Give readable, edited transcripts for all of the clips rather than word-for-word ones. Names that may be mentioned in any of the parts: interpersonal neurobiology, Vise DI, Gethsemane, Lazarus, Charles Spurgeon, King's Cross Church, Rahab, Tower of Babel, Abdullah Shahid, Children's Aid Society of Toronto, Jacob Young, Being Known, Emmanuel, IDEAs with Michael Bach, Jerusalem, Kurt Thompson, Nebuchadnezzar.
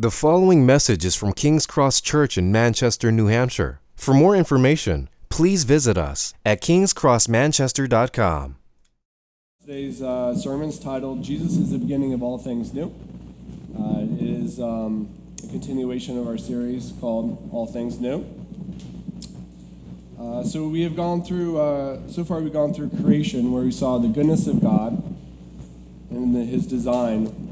The following message is from King's Cross Church in Manchester, New Hampshire. For more information, please visit us at kingscrossmanchester.com. Today's sermon's titled, Jesus is the Beginning of All Things New. It is a continuation of our series called All Things New. So we have gone through, we've gone through creation, where we saw the goodness of God and his design.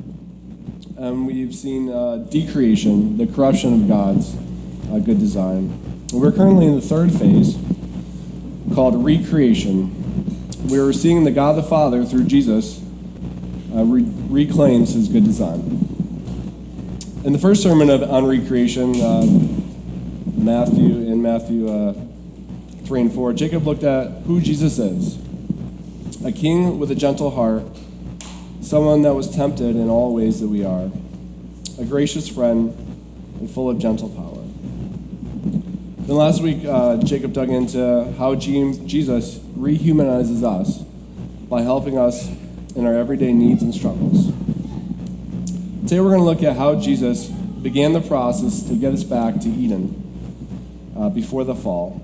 We've seen decreation, the corruption of God's good design. We're currently in the third phase, called recreation. We're seeing the God the Father, through Jesus, reclaims his good design. In the first sermon on recreation, Matthew 3 and 4, Jacob looked at who Jesus is, a king with a gentle heart, someone that was tempted in all ways that we are, a gracious friend and full of gentle power. Then last week, Jacob dug into how Jesus rehumanizes us by helping us in our everyday needs and struggles. Today we're going to look at how Jesus began the process to get us back to Eden before the fall.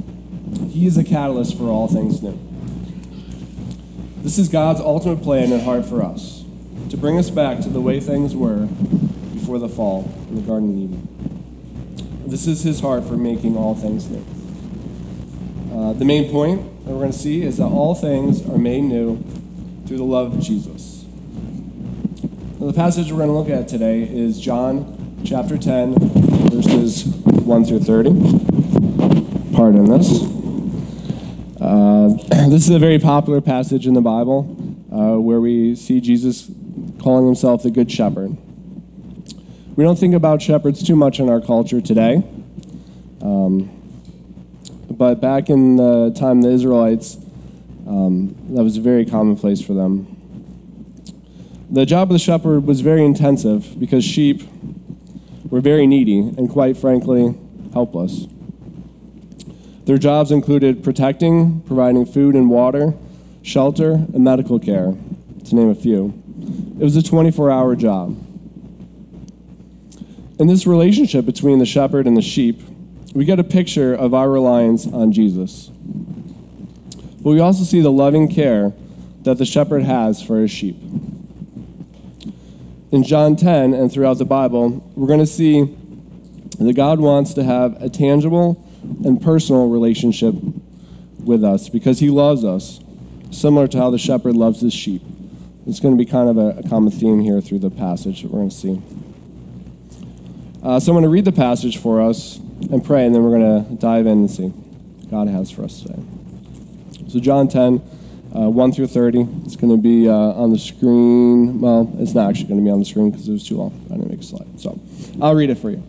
He is a catalyst for all things new. This is God's ultimate plan and heart for us, to bring us back to the way things were before the fall in the Garden of Eden. This is his heart for making all things new. The main point that we're going to see is that all things are made new through the love of Jesus. Now, the passage we're going to look at today is John chapter 10, verses 1 through 30. Pardon this. This is a very popular passage in the Bible where we see Jesus calling himself the Good Shepherd. We don't think about shepherds too much in our culture today, but back in the time of the Israelites, that was a very commonplace for them. The job of the shepherd was very intensive because sheep were very needy and, quite frankly, helpless. Their jobs included protecting, providing food and water, shelter, and medical care, to name a few. It was a 24-hour job. In this relationship between the shepherd and the sheep, we get a picture of our reliance on Jesus. But we also see the loving care that the shepherd has for his sheep. In John 10 and throughout the Bible, we're going to see that God wants to have a tangible and personal relationship with us because he loves us, similar to how the shepherd loves his sheep. It's going to be kind of a common theme here through the passage that we're going to see. So I'm going to read the passage for us and pray, and then we're going to dive in and see what God has for us today. So John 10, 1 through 30. It's going to be on the screen. Well, it's not actually going to be on the screen because it was too long. I didn't make a slide. So I'll read it for you.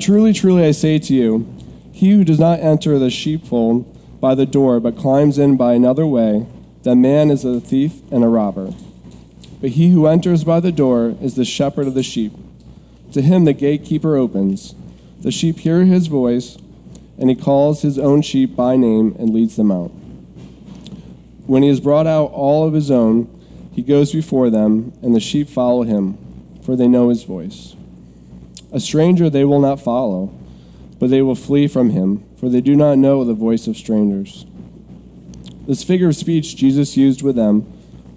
Truly, truly, I say to you, he who does not enter the sheepfold by the door but climbs in by another way, that man is a thief and a robber. But he who enters by the door is the shepherd of the sheep. To him the gatekeeper opens. The sheep hear his voice, and he calls his own sheep by name and leads them out. When he has brought out all of his own, he goes before them, and the sheep follow him, for they know his voice. A stranger they will not follow, but they will flee from him, for they do not know the voice of strangers. This figure of speech Jesus used with them,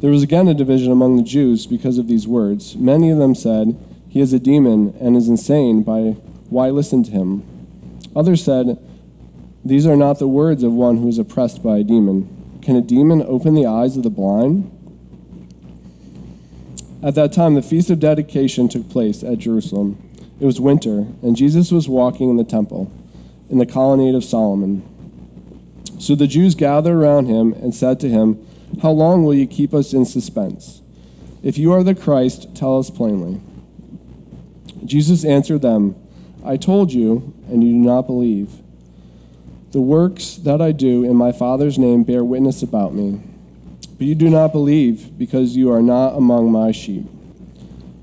There was again a division among the Jews because of these words. Many of them said, "He is a demon and is insane. Why listen to him?" Others said, "These are not the words of one who is oppressed by a demon. Can a demon open the eyes of the blind?" At that time, the Feast of Dedication took place at Jerusalem. It was winter, and Jesus was walking in the temple, in the colonnade of Solomon. So the Jews gathered around him and said to him, "How long will you keep us in suspense? If you are the Christ, tell us plainly." Jesus answered them, "I told you, and you do not believe. The works that I do in my Father's name bear witness about me. But you do not believe, because you are not among my sheep.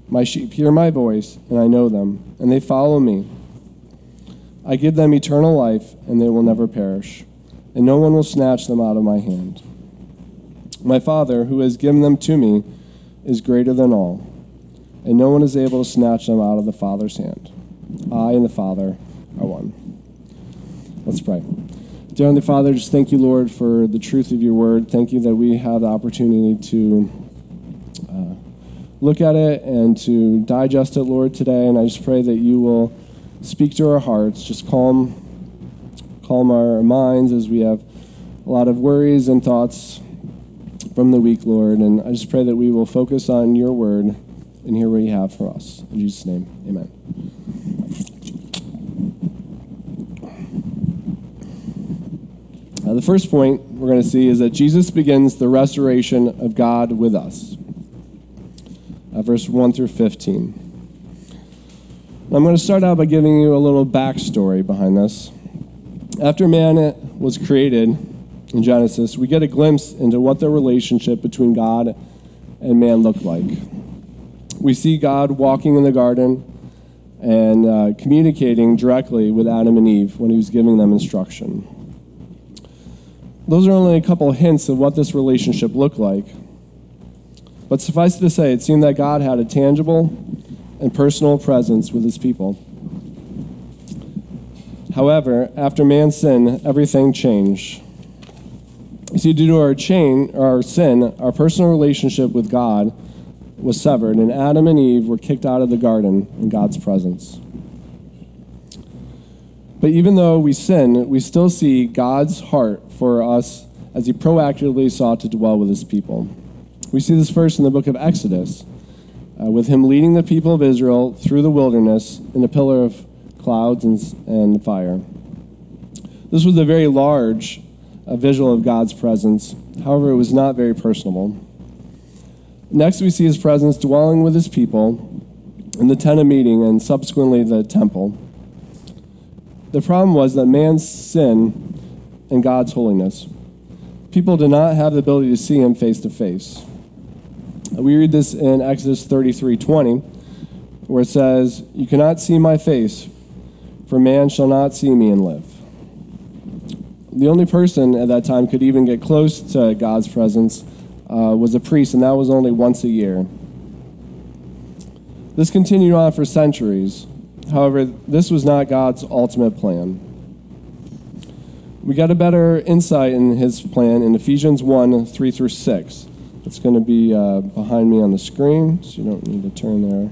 My sheep hear my voice, and I know them, and they follow me. I give them eternal life, and they will never perish, and no one will snatch them out of my hand. My Father, who has given them to me, is greater than all, and no one is able to snatch them out of the Father's hand. I and the Father are one." Let's pray. Dear Heavenly Father, just thank you, Lord, for the truth of your word. Thank you that we have the opportunity to look at it and to digest it, Lord, today. And I just pray that you will speak to our hearts. Just calm our minds as we have a lot of worries and thoughts from the week, Lord. And I just pray that we will focus on your word and hear what you have for us. In Jesus' name, amen. The first point we're going to see is that Jesus begins the restoration of God with us. Verse 1 through 15. I'm going to start out by giving you a little backstory behind this. After man was created in Genesis, we get a glimpse into what the relationship between God and man looked like. We see God walking in the garden and communicating directly with Adam and Eve when he was giving them instruction. Those are only a couple of hints of what this relationship looked like. But suffice it to say, it seemed that God had a tangible and personal presence with his people. However, after man's sin, everything changed. You see, due to our sin, our personal relationship with God was severed, and Adam and Eve were kicked out of the garden in God's presence. But even though we sin, we still see God's heart for us as he proactively sought to dwell with his people. We see this first in the book of Exodus, with him leading the people of Israel through the wilderness in a pillar of clouds and fire. This was a very large visual of God's presence. However, it was not very personable. Next, we see his presence dwelling with his people in the tent of meeting and subsequently the temple. The problem was that man's sin and God's holiness. People did not have the ability to see him face to face. We read this in Exodus 33:20, where it says, "You cannot see my face, for man shall not see me and live." The only person at that time could even get close to God's presence was a priest, and that was only once a year. This continued on for centuries. However, this was not God's ultimate plan. We got a better insight in his plan in Ephesians 1:3 through 6. It's going to be behind me on the screen, so you don't need to turn there.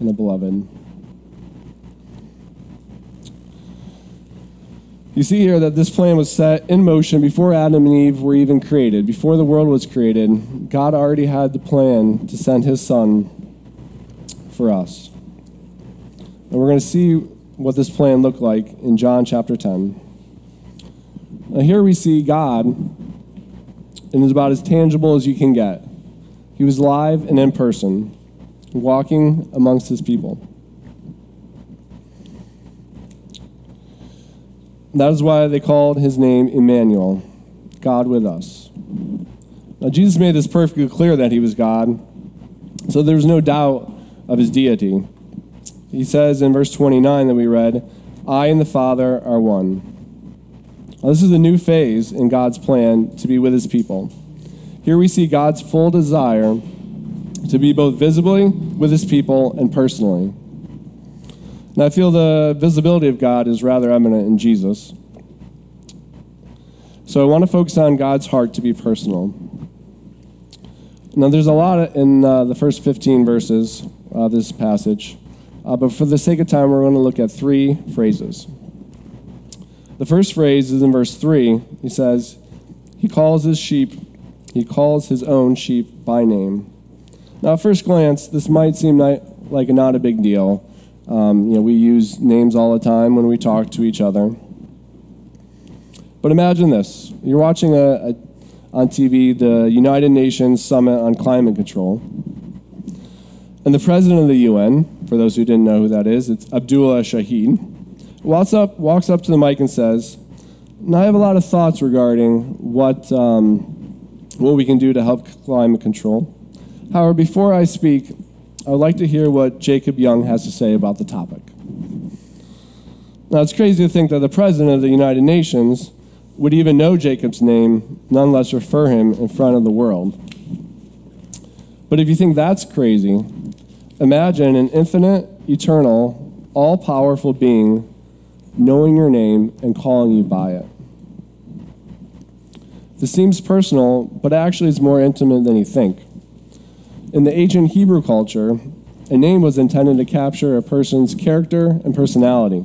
in the beloved." You see here that this plan was set in motion before Adam and Eve were even created. Before the world was created, God already had the plan to send his son for us. And we're going to see what this plan looked like in John chapter 10. Now here we see God, and it's about as tangible as you can get. He was live and in person, walking amongst his people. That is why they called his name Emmanuel, God with us. Now, Jesus made this perfectly clear that he was God, so there was no doubt of his deity. He says in verse 29 that we read, "I and the Father are one." Now, this is a new phase in God's plan to be with his people. Here we see God's full desire to be both visibly with his people and personally. Now, I feel the visibility of God is rather eminent in Jesus. So I want to focus on God's heart to be personal. Now, there's a lot in the first 15 verses of this passage, but for the sake of time, we're going to look at three phrases. The first phrase is in verse 3. He says, he calls his own sheep by name. Now, at first glance, this might seem like not a big deal. We use names all the time when we talk to each other. But imagine this. You're watching on TV the United Nations Summit on Climate Control. And the president of the UN, for those who didn't know who that is, it's Abdullah Shahid, walks up to the mic and says, "Now I have a lot of thoughts regarding what we can do to help climate control. However, before I speak, I would like to hear what Jacob Young has to say about the topic." Now, it's crazy to think that the president of the United Nations would even know Jacob's name, nonetheless refer him in front of the world. But if you think that's crazy, imagine an infinite, eternal, all-powerful being knowing your name and calling you by it. This seems personal, but actually it's more intimate than you think. In the ancient Hebrew culture, a name was intended to capture a person's character and personality.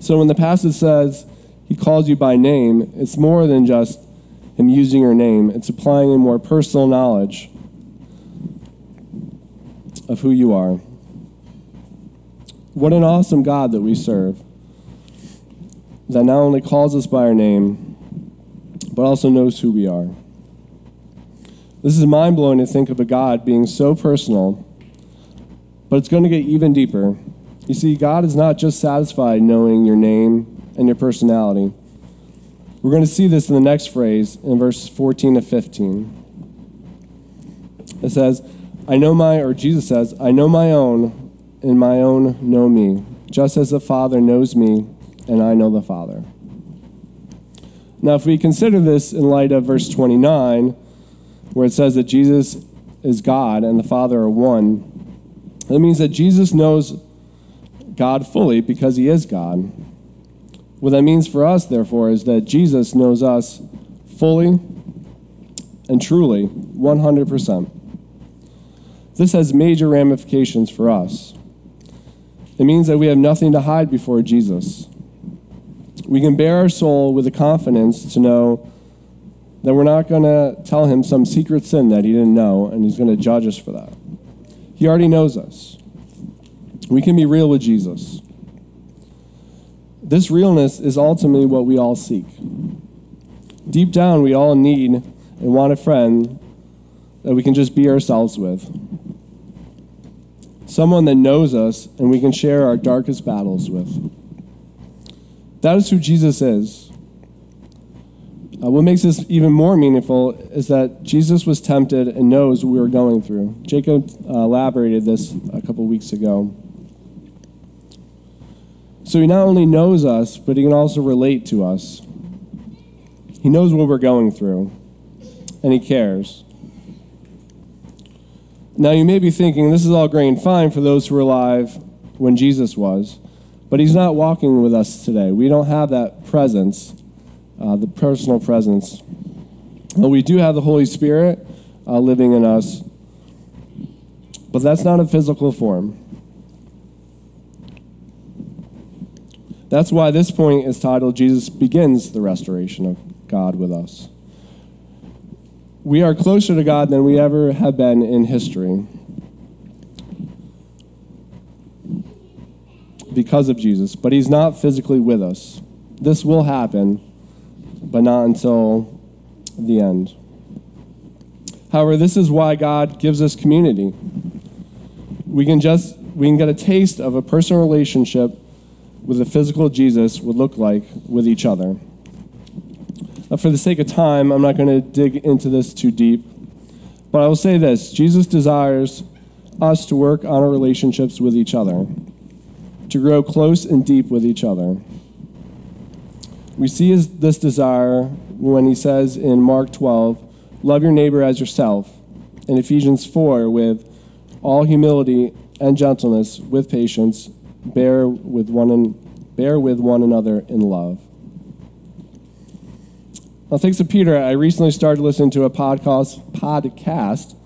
So when the passage says, he calls you by name, it's more than just him using your name. It's applying a more personal knowledge of who you are. What an awesome God that we serve, that not only calls us by our name, but also knows who we are. This is mind-blowing to think of a God being so personal, but it's going to get even deeper. You see, God is not just satisfied knowing your name and your personality. We're going to see this in the next phrase in verses 14 to 15. It says, Jesus says, "I know my own, and my own know me, just as the Father knows me, and I know the Father." Now, if we consider this in light of verse 29, where it says that Jesus is God and the Father are one, that means that Jesus knows God fully because he is God. What that means for us, therefore, is that Jesus knows us fully and truly, 100%. This has major ramifications for us. It means that we have nothing to hide before Jesus. We can bear our soul with the confidence to know that we're not going to tell him some secret sin that he didn't know, and he's going to judge us for that. He already knows us. We can be real with Jesus. This realness is ultimately what we all seek. Deep down, we all need and want a friend that we can just be ourselves with. Someone that knows us and we can share our darkest battles with. That is who Jesus is. What makes this even more meaningful is that Jesus was tempted and knows what we were going through. Jacob elaborated this a couple weeks ago. So he not only knows us, but he can also relate to us. He knows what we're going through, and he cares. Now, you may be thinking, this is all great and fine for those who were alive when Jesus was, but he's not walking with us today. We don't have that presence. The personal presence. Well, we do have the Holy Spirit living in us, but that's not a physical form. That's why this point is titled, Jesus Begins the Restoration of God with Us. We are closer to God than we ever have been in history because of Jesus, but he's not physically with us. This will happen, but not until the end. However, this is why God gives us community. We can get a taste of a personal relationship with the physical Jesus would look like with each other. Now, for the sake of time, I'm not going to dig into this too deep, but I will say this. Jesus desires us to work on our relationships with each other, to grow close and deep with each other. We see this desire when he says in Mark 12, love your neighbor as yourself, in Ephesians 4 with all humility and gentleness, with patience, bear with one another in love. Now, thanks to Peter, I recently started listening to a podcast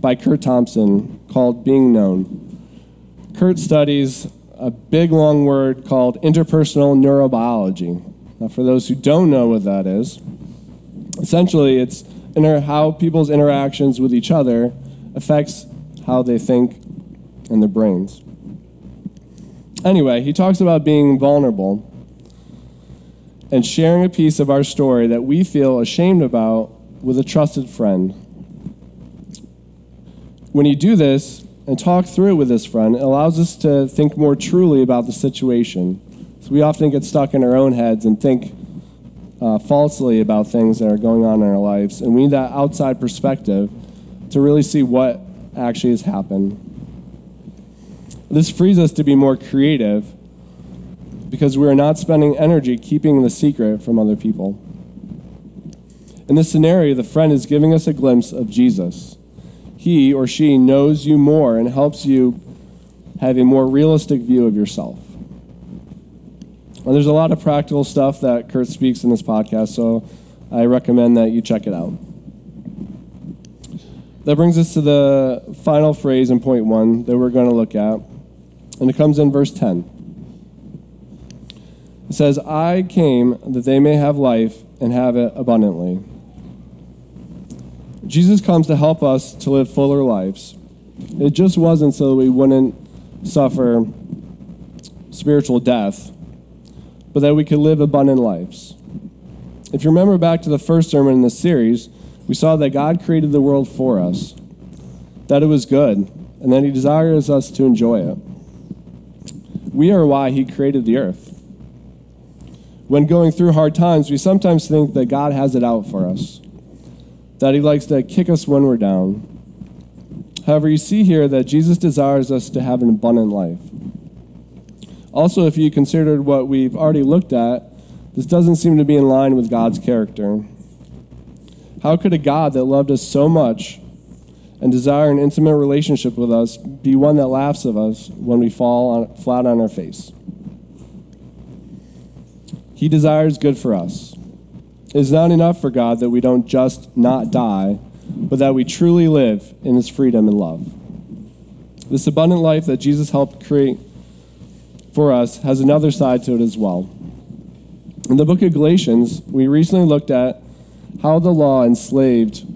by Kurt Thompson called Being Known. Kurt studies a big, long word called interpersonal neurobiology. Now, for those who don't know what that is, essentially it's how people's interactions with each other affects how they think and their brains. Anyway, he talks about being vulnerable and sharing a piece of our story that we feel ashamed about with a trusted friend. When you do this and talk through it with this friend, it allows us to think more truly about the situation. So we often get stuck in our own heads and think falsely about things that are going on in our lives, and we need that outside perspective to really see what actually has happened. This frees us to be more creative because we are not spending energy keeping the secret from other people. In this scenario, the friend is giving us a glimpse of Jesus. He or she knows you more and helps you have a more realistic view of yourself. And there's a lot of practical stuff that Kurt speaks in this podcast, so I recommend that you check it out. That brings us to the final phrase in point one that we're going to look at. And it comes in verse 10. It says, I came that they may have life and have it abundantly. Jesus comes to help us to live fuller lives. It just wasn't so that we wouldn't suffer spiritual death, but that we could live abundant lives. If you remember back to the first sermon in this series, we saw that God created the world for us, that it was good, and that he desires us to enjoy it. We are why he created the earth. When going through hard times, we sometimes think that God has it out for us, that he likes to kick us when we're down. However, you see here that Jesus desires us to have an abundant life. Also, if you considered what we've already looked at, this doesn't seem to be in line with God's character. How could a God that loved us so much and desired an intimate relationship with us be one that laughs at us when we fall flat on our face? He desires good for us. It is not enough for God that we don't just not die, but that we truly live in his freedom and love. This abundant life that Jesus helped create for us has another side to it as well. In the book of Galatians, we recently looked at how the law enslaved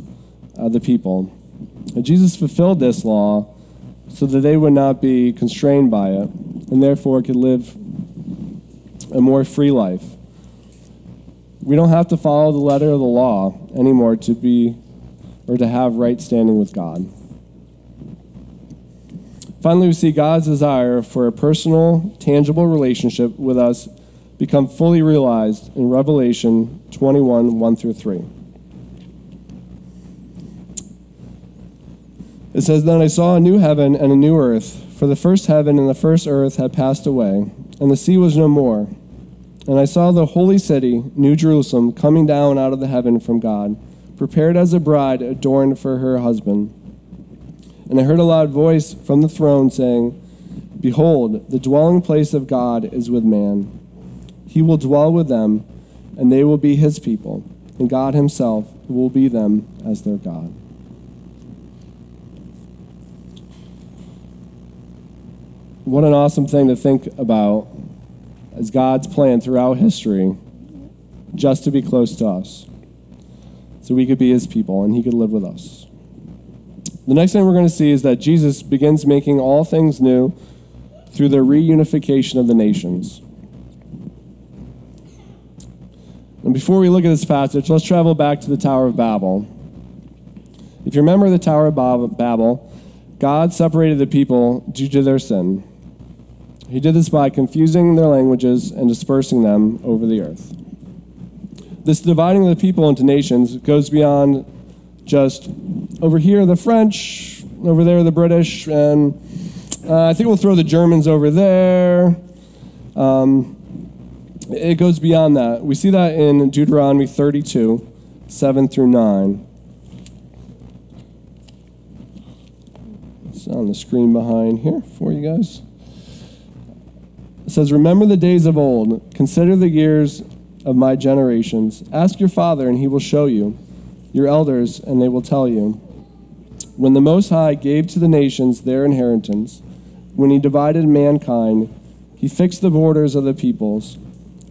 the people. And Jesus fulfilled this law so that they would not be constrained by it and therefore could live a more free life. We don't have to follow the letter of the law anymore to have right standing with God. Finally, we see God's desire for a personal, tangible relationship with us become fully realized in Revelation 21:1-3. It says, Then I saw a new heaven and a new earth, for the first heaven and the first earth had passed away, and the sea was no more. And I saw the holy city, New Jerusalem, coming down out of the heaven from God, prepared as a bride adorned for her husband. And I heard a loud voice from the throne saying, Behold, the dwelling place of God is with man. He will dwell with them, and they will be his people, and God himself will be them as their God. What an awesome thing to think about as God's plan throughout history, just to be close to us, so we could be his people and he could live with us. The next thing we're going to see is that Jesus begins making all things new through the reunification of the nations. And before we look at this passage, let's travel back to the Tower of Babel. If you remember the Tower of Babel, God separated the people due to their sin. He did this by confusing their languages and dispersing them over the earth. This dividing of the people into nations goes beyond just over here the French, over there the British, and I think we'll throw the Germans over there. It goes beyond that. We see that in Deuteronomy 32, 7 through 9. It's on the screen behind here for you guys. It says, "Remember the days of old. Consider the years of my generations. Ask your father, and he will show you, your elders, and they will tell you. When the Most High gave to the nations their inheritance, when he divided mankind, he fixed the borders of the peoples,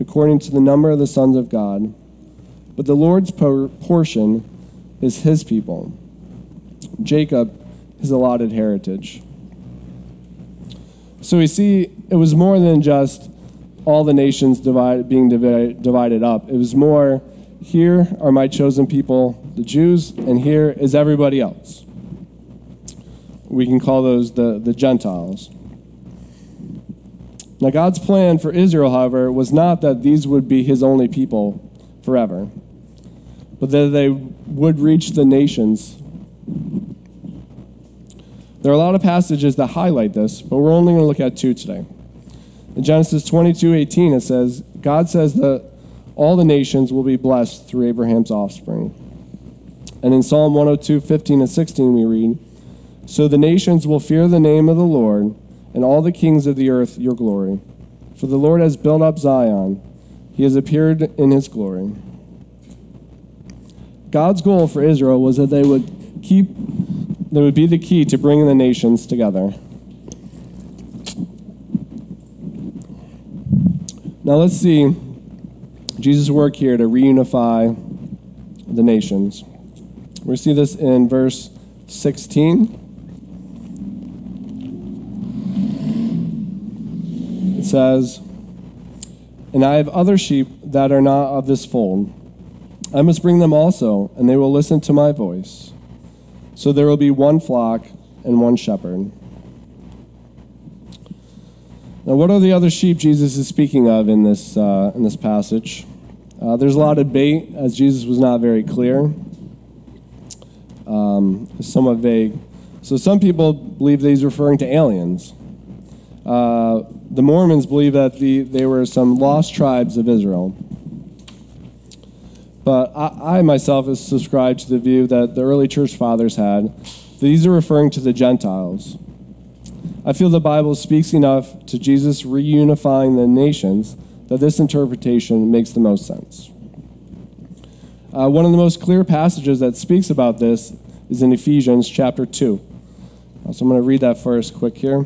according to the number of the sons of God. But the Lord's portion is his people, Jacob, his allotted heritage." So we see it was more than just all the nations divided up. It was more, here are my chosen people, the Jews, and here is everybody else. We can call those the Gentiles. Now, God's plan for Israel, however, was not that these would be his only people forever, but that they would reach the nations. There are a lot of passages that highlight this, but we're only going to look at two today. In Genesis 22:18, it says, God says that all the nations will be blessed through Abraham's offspring. And in Psalm 102:15 and 16, we read, "So the nations will fear the name of the Lord, and all the kings of the earth your glory. For the Lord has built up Zion. He has appeared in his glory." God's goal for Israel was that they would be the key to bringing the nations together. Now let's see Jesus' work here to reunify the nations. We see this in verse 16. It says, "And I have other sheep that are not of this fold. I must bring them also, and they will listen to my voice. So there will be one flock and one shepherd." Now, what are the other sheep Jesus is speaking of in this passage? There's a lot of debate, as Jesus was not very clear. It's somewhat vague. So some people believe that he's referring to aliens. The Mormons believe that they were some lost tribes of Israel. But I myself have subscribed to the view that the early church fathers had, that these are referring to the Gentiles. I feel the Bible speaks enough to Jesus reunifying the nations that this interpretation makes the most sense. One of the most clear passages that speaks about this is in Ephesians chapter 2. So I'm going to read that first quick here.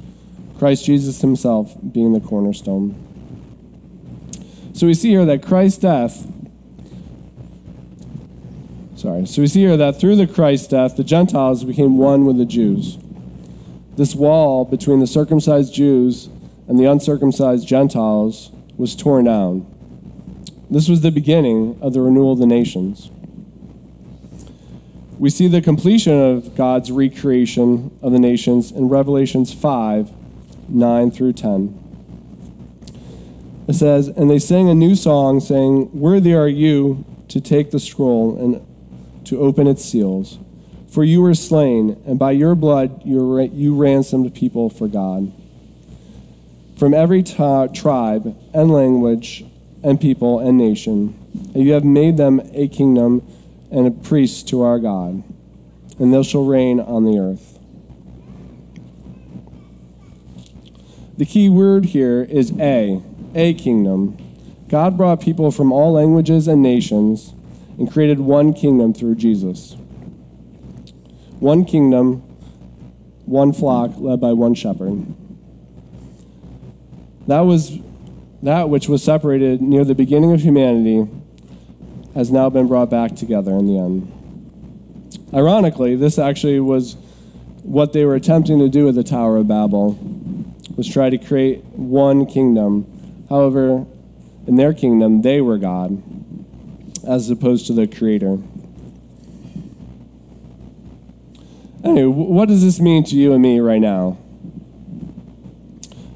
Christ Jesus himself being the cornerstone. So we see here that through the Christ's death, the Gentiles became one with the Jews. This wall between the circumcised Jews and the uncircumcised Gentiles was torn down. This was the beginning of the renewal of the nations. We see the completion of God's recreation of the nations in Revelations 5:9 through 10. It says, "And they sang a new song, saying, 'Worthy are you to take the scroll and to open its seals. For you were slain, and by your blood you ransomed people for God, from every tribe and language and people and nation. And you have made them a kingdom and a priest to our God, and they shall reign on the earth.'" The key word here is a kingdom. God brought people from all languages and nations and created one kingdom through Jesus. One kingdom, one flock, led by one shepherd. That was that which was separated near the beginning of humanity has now been brought back together in the end. Ironically, this actually was what they were attempting to do with the Tower of Babel, was try to create one kingdom. However, in their kingdom, they were God, as opposed to the Creator. Anyway, what does this mean to you and me right now?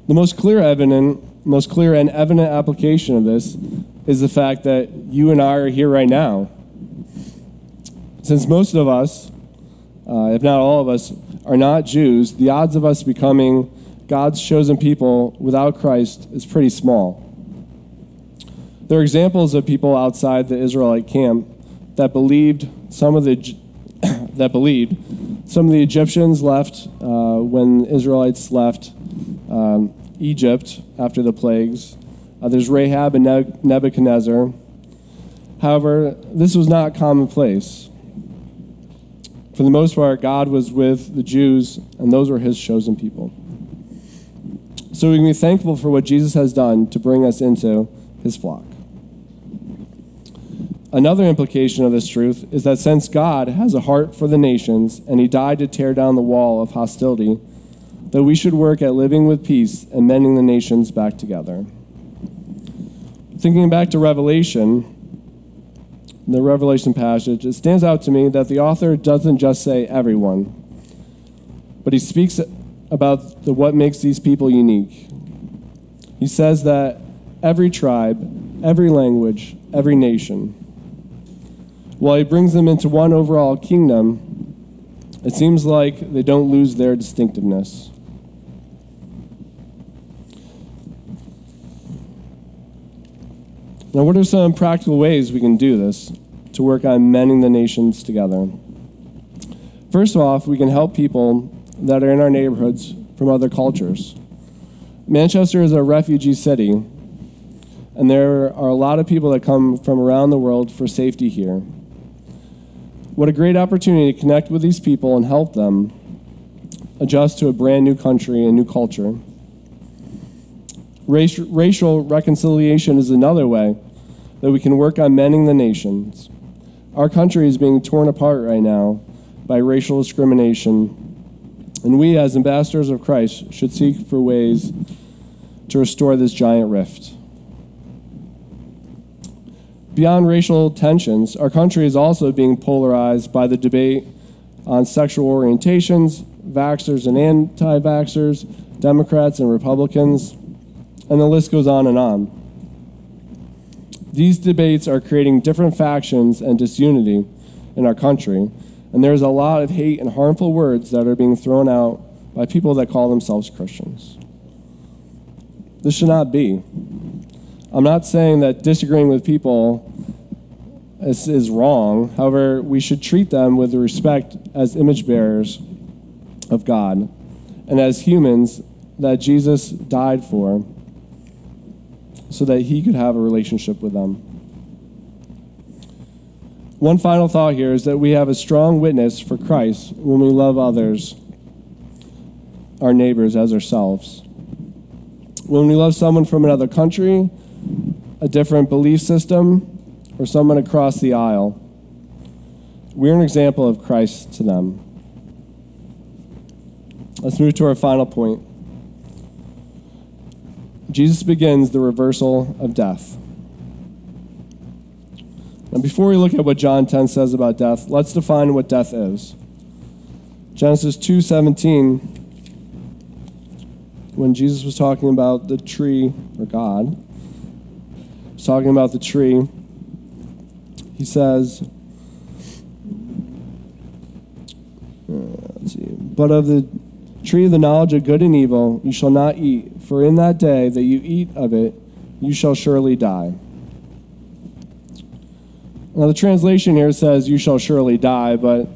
The most clear and evident application of this is the fact that you and I are here right now. Since most of us, if not all of us, are not Jews, the odds of us becoming God's chosen people without Christ is pretty small. There are examples of people outside the Israelite camp that believed some of the Egyptians left when the Israelites left Egypt after the plagues. There's Rahab and Nebuchadnezzar. However, this was not commonplace. For the most part, God was with the Jews, and those were his chosen people. So we can be thankful for what Jesus has done to bring us into his flock. Another implication of this truth is that since God has a heart for the nations and he died to tear down the wall of hostility, that we should work at living with peace and mending the nations back together. Thinking back to Revelation, the Revelation passage, it stands out to me that the author doesn't just say everyone, but he speaks about what makes these people unique. He says that every tribe, every language, every nation. While he brings them into one overall kingdom, it seems like they don't lose their distinctiveness. Now, what are some practical ways we can do this to work on mending the nations together? First off, we can help people that are in our neighborhoods from other cultures. Manchester is a refugee city, and there are a lot of people that come from around the world for safety here. What a great opportunity to connect with these people and help them adjust to a brand new country and new culture. Racial reconciliation is another way that we can work on mending the nations. Our country is being torn apart right now by racial discrimination, and we as ambassadors of Christ should seek for ways to restore this giant rift. Beyond racial tensions, our country is also being polarized by the debate on sexual orientations, vaxxers and anti-vaxxers, Democrats and Republicans, and the list goes on and on. These debates are creating different factions and disunity in our country, and there's a lot of hate and harmful words that are being thrown out by people that call themselves Christians. This should not be. I'm not saying that disagreeing with people is wrong. However, we should treat them with respect as image bearers of God and as humans that Jesus died for. so that he could have a relationship with them. One final thought here is that we have a strong witness for Christ when we love others, our neighbors, as ourselves. When we love someone from another country, a different belief system, or someone across the aisle, we're an example of Christ to them. Let's move to our final point. Jesus begins the reversal of death. And before we look at what John 10 says about death, let's define what death is. Genesis 2:17, when Jesus was talking about the tree, or God was talking about the tree, he says, but of the tree of the knowledge of good and evil you shall not eat, for in that day that you eat of it, you shall surely die. Now, the translation here says, you shall surely die, but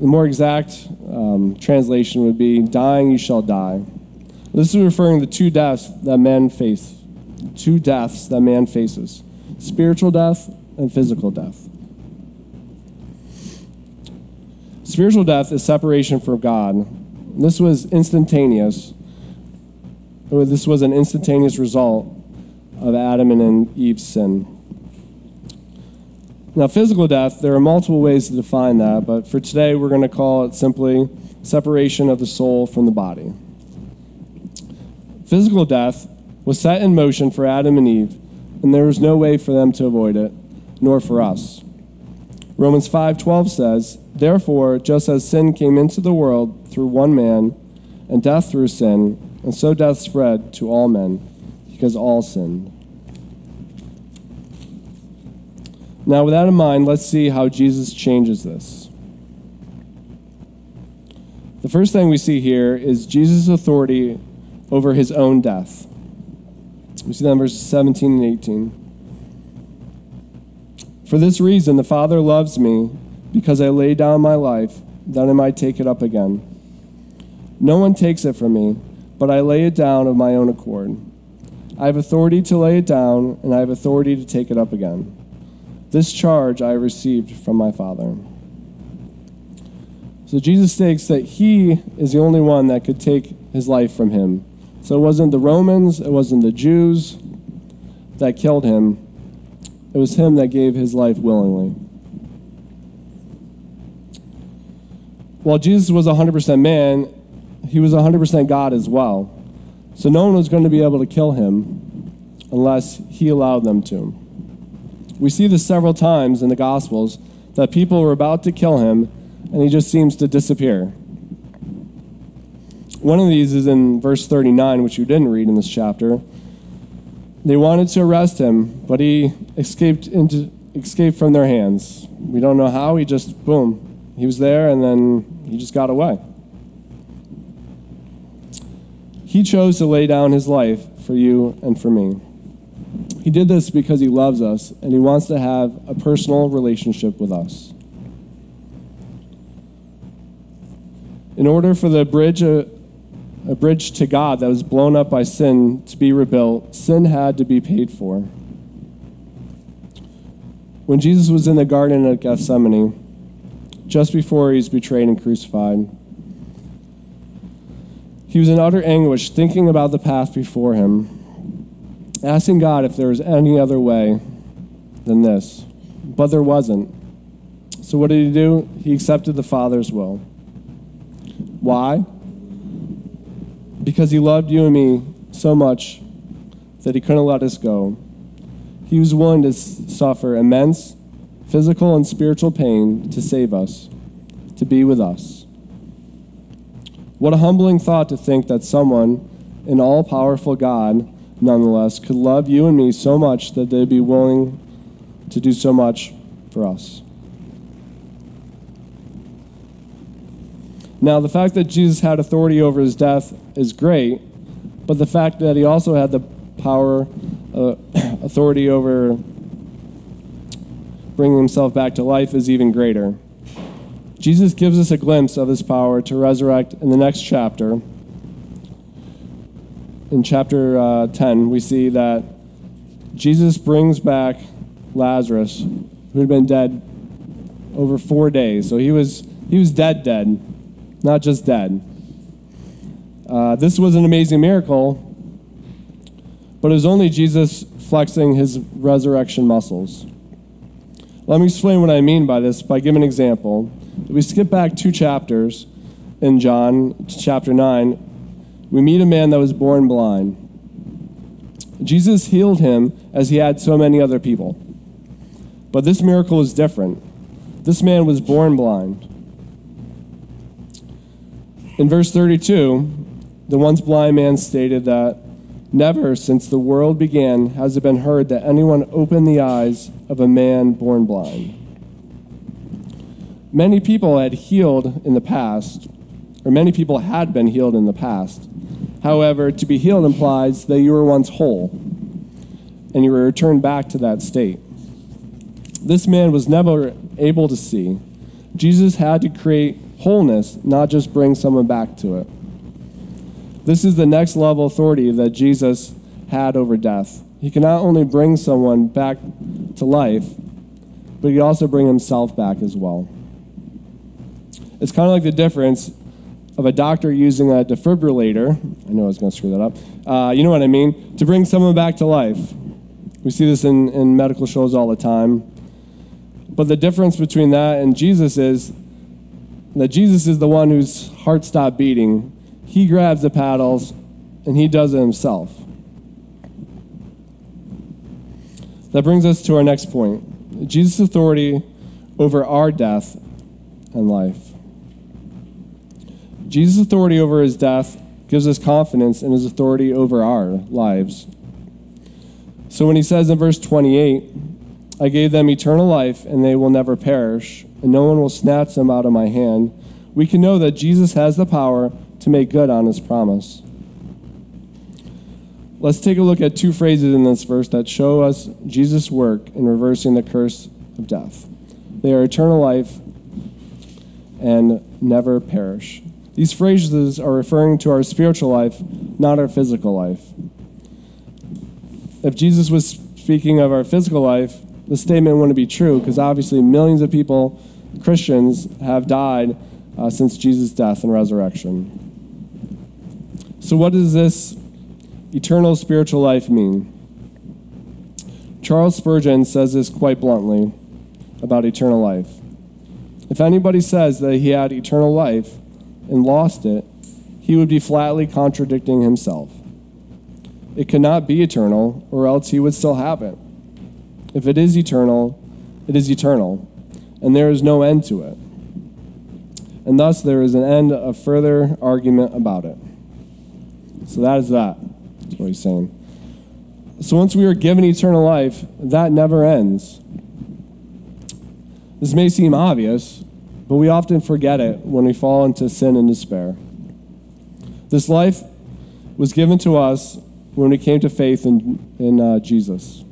the more exact translation would be, dying, you shall die. This is referring to two deaths that man faces, spiritual death and physical death. Spiritual death is separation from God. This was instantaneous. This was an instantaneous result of Adam and Eve's sin. Now, physical death, there are multiple ways to define that, but for today, we're going to call it simply separation of the soul from the body. Physical death was set in motion for Adam and Eve, and there was no way for them to avoid it, nor for us. Romans 5:12 says, therefore, just as sin came into the world through one man, and death through sin, and so death spread to all men, because all sinned. Now, with that in mind, let's see how Jesus changes this. The first thing we see here is Jesus' authority over his own death. We see that in verses 17 and 18. For this reason, the Father loves me, because I lay down my life, that I might take it up again. No one takes it from me, but I lay it down of my own accord. I have authority to lay it down, and I have authority to take it up again. This charge I received from my Father. So Jesus states that he is the only one that could take his life from him. So it wasn't the Romans, it wasn't the Jews that killed him. It was him that gave his life willingly. While Jesus was 100% man, he was 100% God as well. So no one was going to be able to kill him unless he allowed them to. We see this several times in the Gospels, that people were about to kill him, and he just seems to disappear. One of these is in verse 39, which you didn't read in this chapter. They wanted to arrest him, but he escaped from their hands. We don't know how, he just, boom, he was there, and then he just got away. He chose to lay down his life for you and for me. He did this because he loves us, and he wants to have a personal relationship with us. In order for the bridge, a bridge to God that was blown up by sin, to be rebuilt, sin had to be paid for. When Jesus was in the Garden of Gethsemane, just before he was betrayed and crucified, he was in utter anguish, thinking about the path before him, asking God if there was any other way than this. But there wasn't. So what did he do? He accepted the Father's will. Why? Because he loved you and me so much that he couldn't let us go. He was willing to suffer immense physical and spiritual pain to save us, to be with us. What a humbling thought to think that someone, an all-powerful God, nonetheless, could love you and me so much that they'd be willing to do so much for us. Now, the fact that Jesus had authority over his death is great, but the fact that he also had the power, authority over bringing himself back to life is even greater. Jesus gives us a glimpse of his power to resurrect in the next chapter. In chapter 10, we see that Jesus brings back Lazarus, who had been dead over 4 days. So he was dead, not just dead. This was an amazing miracle, but it was only Jesus flexing his resurrection muscles. Let me explain what I mean by this by giving an example. If we skip back 2 chapters in John, chapter 9, we meet a man that was born blind. Jesus healed him as he had so many other people. But this miracle is different. This man was born blind. In verse 32, the once blind man stated that never since the world began has it been heard that anyone opened the eyes of a man born blind. Many people had been healed in the past. However, to be healed implies that you were once whole, and you were returned back to that state. This man was never able to see. Jesus had to create wholeness, not just bring someone back to it. This is the next level authority that Jesus had over death. He can not only bring someone back to life, but he can also bring himself back as well. It's kind of like the difference of a doctor using a defibrillator, I know I was going to screw that up, you know what I mean, to bring someone back to life. We see this in medical shows all the time. But the difference between that and Jesus is that Jesus is the one whose heart stopped beating. He grabs the paddles, and he does it himself. That brings us to our next point, Jesus' authority over our death and life. Jesus' authority over his death gives us confidence in his authority over our lives. So when he says in verse 28, I gave them eternal life, and they will never perish, and no one will snatch them out of my hand, we can know that Jesus has the power to make good on his promise. Let's take a look at 2 phrases in this verse that show us Jesus' work in reversing the curse of death. They are eternal life and never perish. These phrases are referring to our spiritual life, not our physical life. If Jesus was speaking of our physical life, the statement wouldn't be true, because obviously millions of people, Christians, have died since Jesus' death and resurrection. So what does this eternal spiritual life mean? Charles Spurgeon says this quite bluntly about eternal life. If anybody says that he had eternal life and lost it, he would be flatly contradicting himself. It cannot be eternal, or else he would still have it. If it is eternal, it is eternal, and there is no end to it. And thus there is an end of further argument about it. So that is that. That's what he's saying. So once we are given eternal life, that never ends. This may seem obvious, but we often forget it when we fall into sin and despair. This life was given to us when we came to faith in Jesus.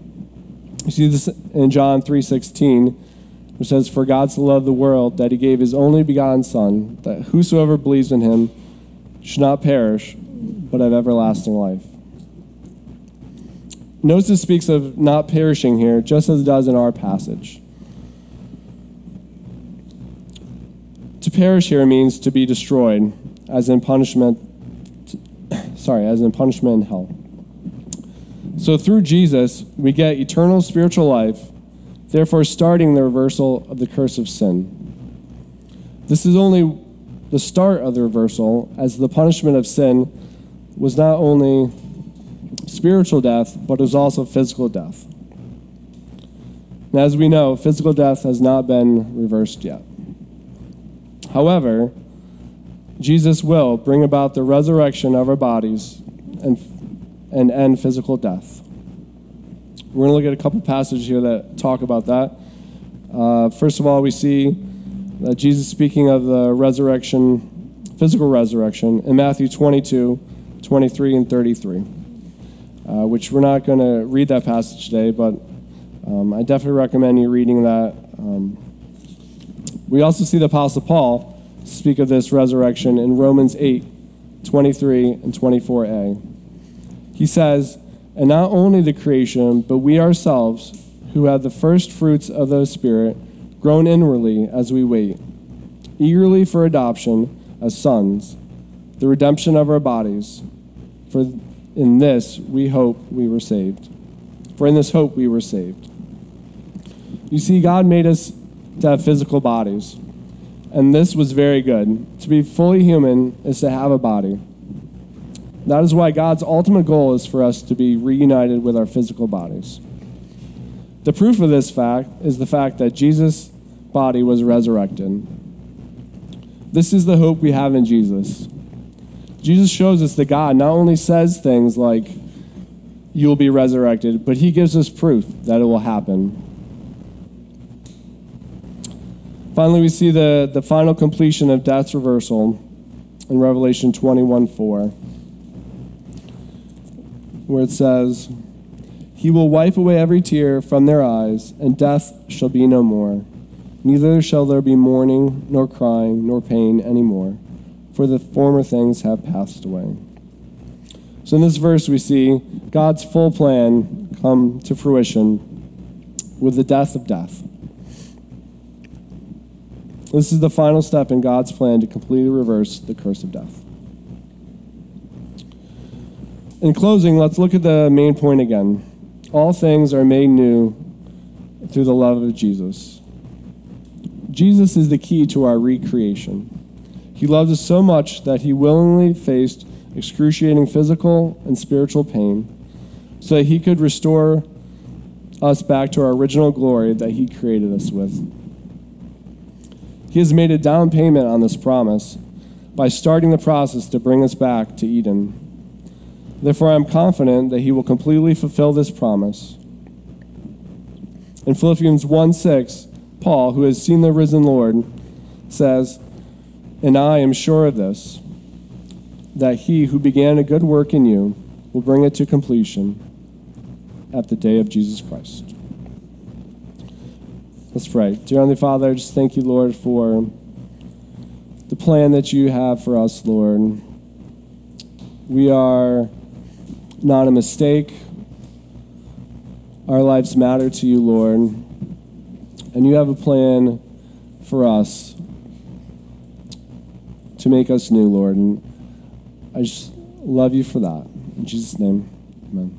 You see this in John 3:16, which says, "For God so loved the world that he gave his only begotten Son, that whosoever believes in him should not perish, but have everlasting life." Notice this speaks of not perishing here, just as it does in our passage. To perish here means to be destroyed, as in punishment in hell. So through Jesus, we get eternal spiritual life, therefore starting the reversal of the curse of sin. This is only the start of the reversal, as the punishment of sin was not only spiritual death, but it was also physical death. And as we know, physical death has not been reversed yet. However, Jesus will bring about the resurrection of our bodies and end physical death. We're going to look at a couple passages here that talk about that. First of all, we see that Jesus speaking of the resurrection, physical resurrection, in Matthew 22:23 and 33, which we're not going to read that passage today, but I definitely recommend you reading that. We also see the Apostle Paul speak of this resurrection in Romans 8:23 and 24a. He says, And not only the creation, but we ourselves, who have the first fruits of the Spirit, grown inwardly as we wait, eagerly for adoption as sons, the redemption of our bodies. For in this we hope we were saved. For in this hope we were saved. You see, God made us to have physical bodies, and this was very good. To be fully human is to have a body. That is why God's ultimate goal is for us to be reunited with our physical bodies. The proof of this fact is the fact that Jesus' body was resurrected. This is the hope we have in Jesus. Jesus shows us that God not only says things like, you'll be resurrected, but he gives us proof that it will happen. Finally, we see the final completion of death's reversal in Revelation 21:4, where it says, he will wipe away every tear from their eyes, and death shall be no more. Neither shall there be mourning, nor crying, nor pain any more, for the former things have passed away. So in this verse we see God's full plan come to fruition with the death of death. This is the final step in God's plan to completely reverse the curse of death. In closing, let's look at the main point again. All things are made new through the love of Jesus. Jesus is the key to our recreation. He loves us so much that he willingly faced excruciating physical and spiritual pain so that he could restore us back to our original glory that he created us with. He has made a down payment on this promise by starting the process to bring us back to Eden. Therefore, I am confident that he will completely fulfill this promise. In Philippians 1:6, Paul, who has seen the risen Lord, says, and I am sure of this, that he who began a good work in you will bring it to completion at the day of Jesus Christ. Let's pray. Dear Heavenly Father, I just thank you, Lord, for the plan that you have for us, Lord. We are not a mistake. Our lives matter to you, Lord. And you have a plan for us to make us new, Lord. And I just love you for that. In Jesus' name, amen.